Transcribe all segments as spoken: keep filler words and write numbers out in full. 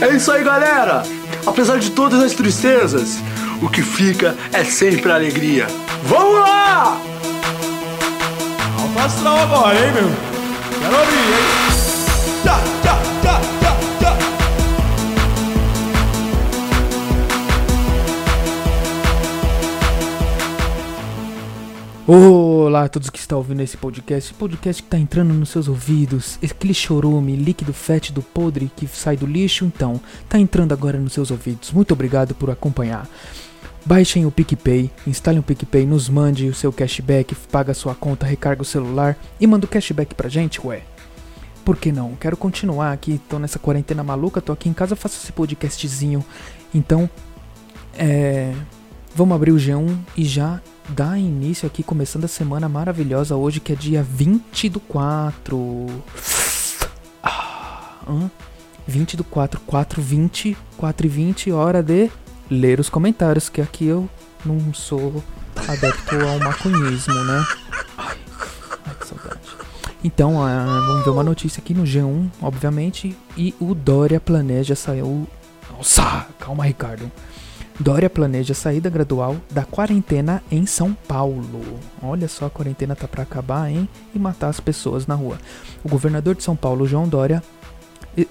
É isso aí, galera! Apesar de todas as tristezas, o que fica é sempre a alegria. Vamos lá! Alfa astral agora, hein, meu? Quero abrir, hein? Tchá, tchá, tchá, tchá, tchá. Olá a todos que estão ouvindo esse podcast. Esse podcast que tá entrando nos seus ouvidos. Aquele chorume, líquido fétido, podre que sai do lixo. Então, tá entrando agora nos seus ouvidos. Muito obrigado por acompanhar. Baixem o PicPay, instalem o PicPay, nos mande o seu cashback, paga a sua conta, recarga o celular e manda o cashback pra gente, ué. Por que não? Quero continuar aqui, tô nessa quarentena maluca, tô aqui em casa, faço esse podcastzinho. Então, é... vamos abrir o G um e já dar início aqui, começando a semana maravilhosa hoje, que é dia vinte do quatro. Ah, hum? vinte do quatro, quatro e vinte, quatro e vinte, hora de... ler os comentários, que aqui eu não sou adepto ao maconhismo, né? Ai, ai que saudade. Então, ah, vamos ver uma notícia aqui no G um, obviamente. E o Dória planeja sair... Nossa, calma, Ricardo. Dória planeja saída gradual da quarentena em São Paulo. Olha só, a quarentena tá pra acabar, hein? E matar as pessoas na rua. O governador de São Paulo, João Dória,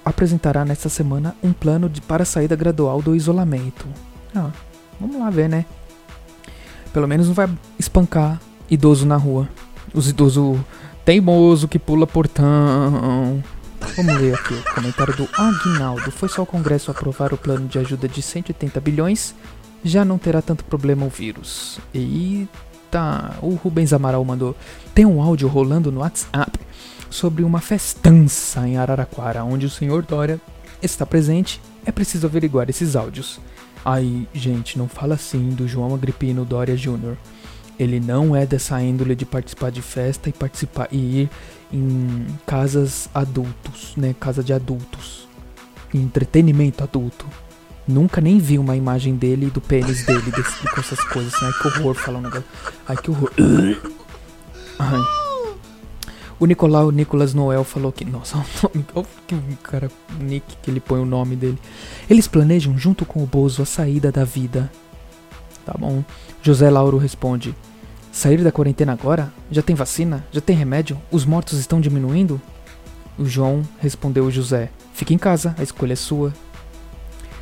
apresentará nesta semana um plano de, para a saída gradual do isolamento. Ah, vamos lá ver, né? Pelo menos não vai espancar idoso na rua. Os idosos teimoso que pula portão. Vamos ler aqui o comentário do Aguinaldo. Foi só o Congresso aprovar o plano de ajuda de cento e oitenta bilhões. Já não terá tanto problema o vírus. Eita, o Rubens Amaral mandou. Tem um áudio rolando no WhatsApp sobre uma festança em Araraquara, onde o senhor Dória está presente. É preciso averiguar esses áudios. Ai, gente, não fala assim do João Agripino Dória Júnior. Ele não é dessa índole de participar de festa e participar e ir em casas adultos, né? Casa de adultos. Entretenimento adulto. Nunca nem vi uma imagem dele e do pênis dele desse, com essas coisas. Assim. Ai, que horror falar um negócio. Ai, que horror. Ai. O Nicolau Nicolas Noel falou que... Nossa, o que cara... Nick que ele põe o nome dele. Eles planejam junto com o Bozo a saída da vida. Tá bom. José Lauro responde. Sair da quarentena agora? Já tem vacina? Já tem remédio? Os mortos estão diminuindo? O João respondeu o José. Fica em casa, a escolha é sua.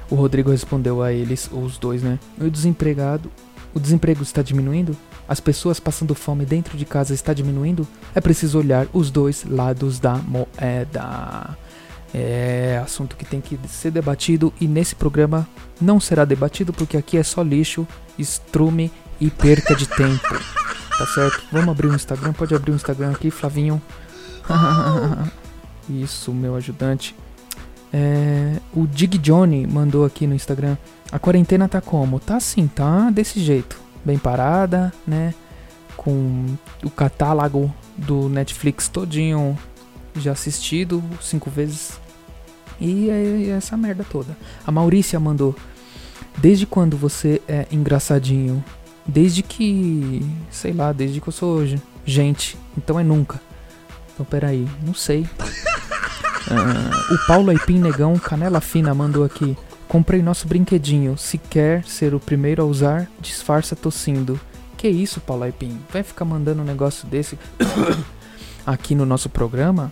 O Rodrigo respondeu a eles, ou os dois, né? O desempregado... O desemprego está diminuindo? As pessoas passando fome dentro de casa está diminuindo? É preciso olhar os dois lados da moeda. É assunto que tem que ser debatido e nesse programa não será debatido porque aqui é só lixo, estrume e perca de tempo. Tá certo? Vamos abrir o Instagram. Pode abrir o Instagram aqui, Flavinho. Isso, meu ajudante. É, o Dig Johnny mandou aqui no Instagram. A quarentena tá como? Tá assim, tá desse jeito. Bem parada, né? Com o catálogo do Netflix todinho já assistido cinco vezes. E é essa merda toda. A Maurícia mandou. Desde quando você é engraçadinho? Desde que... Sei lá, desde que eu sou hoje. Gente, então é nunca. Então peraí, não sei. Uh, o Paulo Aipim Negão Canela Fina mandou aqui. Comprei nosso brinquedinho. Se quer ser o primeiro a usar, disfarça tossindo. Que isso, Paulo Aipim? Vai ficar mandando um negócio desse aqui no nosso programa?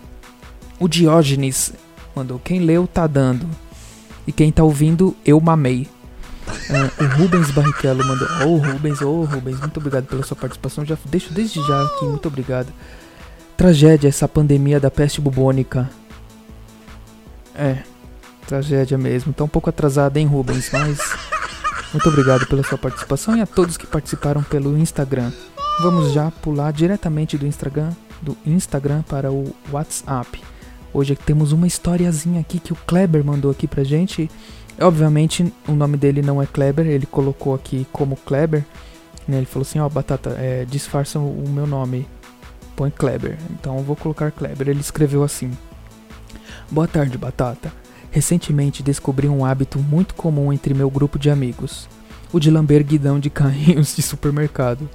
O Diógenes mandou. Quem leu tá dando. E quem tá ouvindo, eu mamei. Uh, o Rubens Barrichello mandou. Ô, oh, Rubens, ô, oh, Rubens. Muito obrigado pela sua participação. Já deixo desde já aqui. Muito obrigado. Tragédia essa pandemia da peste bubônica. É, tragédia mesmo. Tá um pouco atrasada, hein, Rubens? Mas muito obrigado pela sua participação e a todos que participaram pelo Instagram. Vamos já pular diretamente do Instagram, do Instagram para o WhatsApp. Hoje temos uma historiazinha aqui que o Kleber mandou aqui pra gente. Obviamente, o nome dele não é Kleber, ele colocou aqui como Kleber. Né? Ele falou assim, ó, oh, Batata, é, disfarça o meu nome. Põe Kleber. Então eu vou colocar Kleber. Ele escreveu assim. Boa tarde, Batata. Recentemente descobri um hábito muito comum entre meu grupo de amigos. O de lamber guidão de carrinhos de supermercado.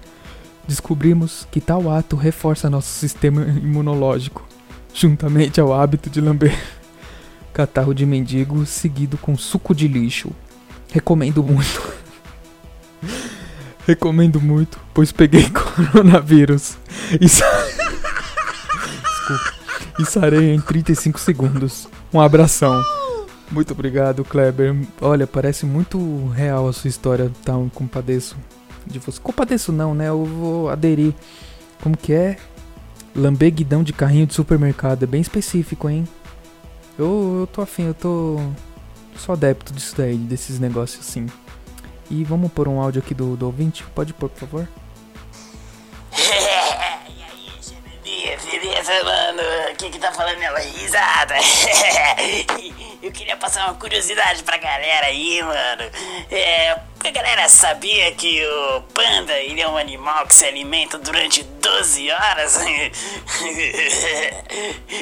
Descobrimos que tal ato reforça nosso sistema imunológico, juntamente ao hábito de lamber catarro de mendigo seguido com suco de lixo. Recomendo muito. Recomendo muito, pois peguei coronavírus e, sa... e sarei em trinta e cinco segundos. Um abração. Muito obrigado, Kleber. Olha, parece muito real a sua história, tá? Eu compadeço de você. Compadeço não, né? Eu vou aderir. Como que é? Lambeguidão de carrinho de supermercado. É bem específico, hein? Eu, eu tô afim, eu tô... sou adepto disso daí, desses negócios assim. E vamos pôr um áudio aqui do, do ouvinte? Pode pôr, por favor? E aí, G B B, beleza, mano? Quem que tá falando é uma risada. Eu queria passar uma curiosidade pra galera aí, mano. É, a galera sabia que o panda, ele é um animal que se alimenta durante doze horas?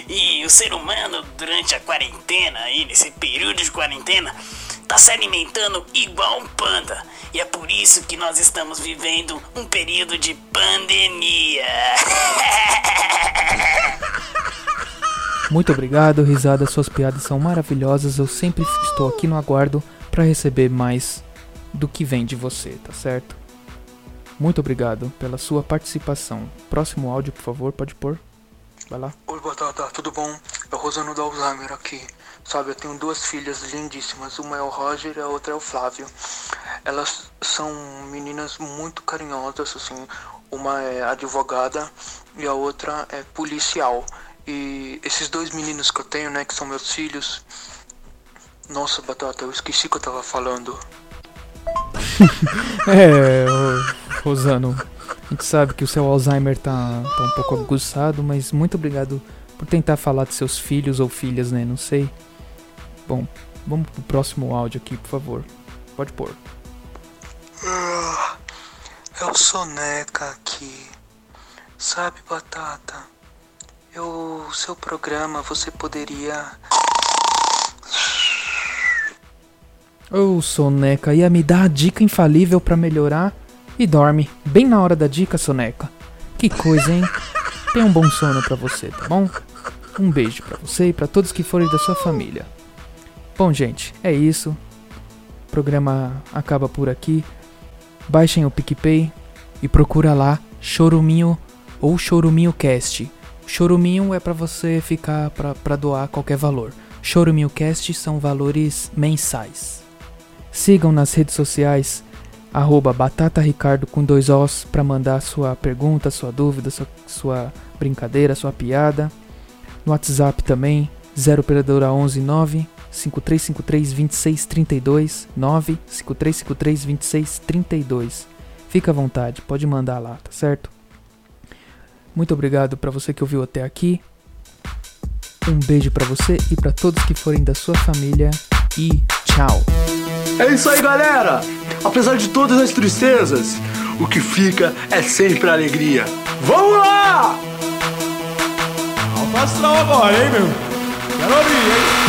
E o ser humano, durante a quarentena, aí, nesse período de quarentena, tá se alimentando igual um panda. E é por isso que nós estamos vivendo um período de pandemia. Muito obrigado, risada, suas piadas são maravilhosas, eu sempre estou aqui no aguardo para receber mais do que vem de você, tá certo? Muito obrigado pela sua participação. Próximo áudio, por favor, pode pôr. Vai lá. Oi, Batata, tudo bom? É o Rosano do Alzheimer aqui. Sabe, eu tenho duas filhas lindíssimas, uma é o Roger e a outra é o Flávio. Elas são meninas muito carinhosas, assim, uma é advogada e a outra é policial. E esses dois meninos que eu tenho, né, que são meus filhos... Nossa, Batata, eu esqueci que eu tava falando. É, Rosano, a gente sabe que o seu Alzheimer tá, tá um pouco aguçado, mas muito obrigado por tentar falar de seus filhos ou filhas, né, não sei. Bom, vamos pro próximo áudio aqui, por favor. Pode pôr. É o Soneca aqui. Sabe, Batata... Eu, seu programa, você poderia... Ô, oh, Soneca, ia me dar a dica infalível pra melhorar e dorme. Bem na hora da dica, Soneca. Que coisa, hein? Tenha um bom sono pra você, tá bom? Um beijo pra você e pra todos que forem da sua família. Bom, gente, é isso. O programa acaba por aqui. Baixem o PicPay e procura lá Choruminho ou Choruminho Cast. Choruminho é pra você ficar pra, pra doar qualquer valor. Choruminho Cast são valores mensais. Sigam nas redes sociais arroba Batata Ricardo com dois Os pra mandar sua pergunta, sua dúvida, sua, sua brincadeira, sua piada. No WhatsApp também zero operadora onze nove cinco três cinco três dois seis três dois nove cinco três cinco três dois seis três dois. Fica à vontade, pode mandar lá, tá certo? Muito obrigado pra você que ouviu até aqui. Um beijo pra você e pra todos que forem da sua família. E tchau. É isso aí, galera. Apesar de todas as tristezas, o que fica é sempre a alegria. Vamos lá! Alto astral agora, hein, meu? Quero abrir, hein?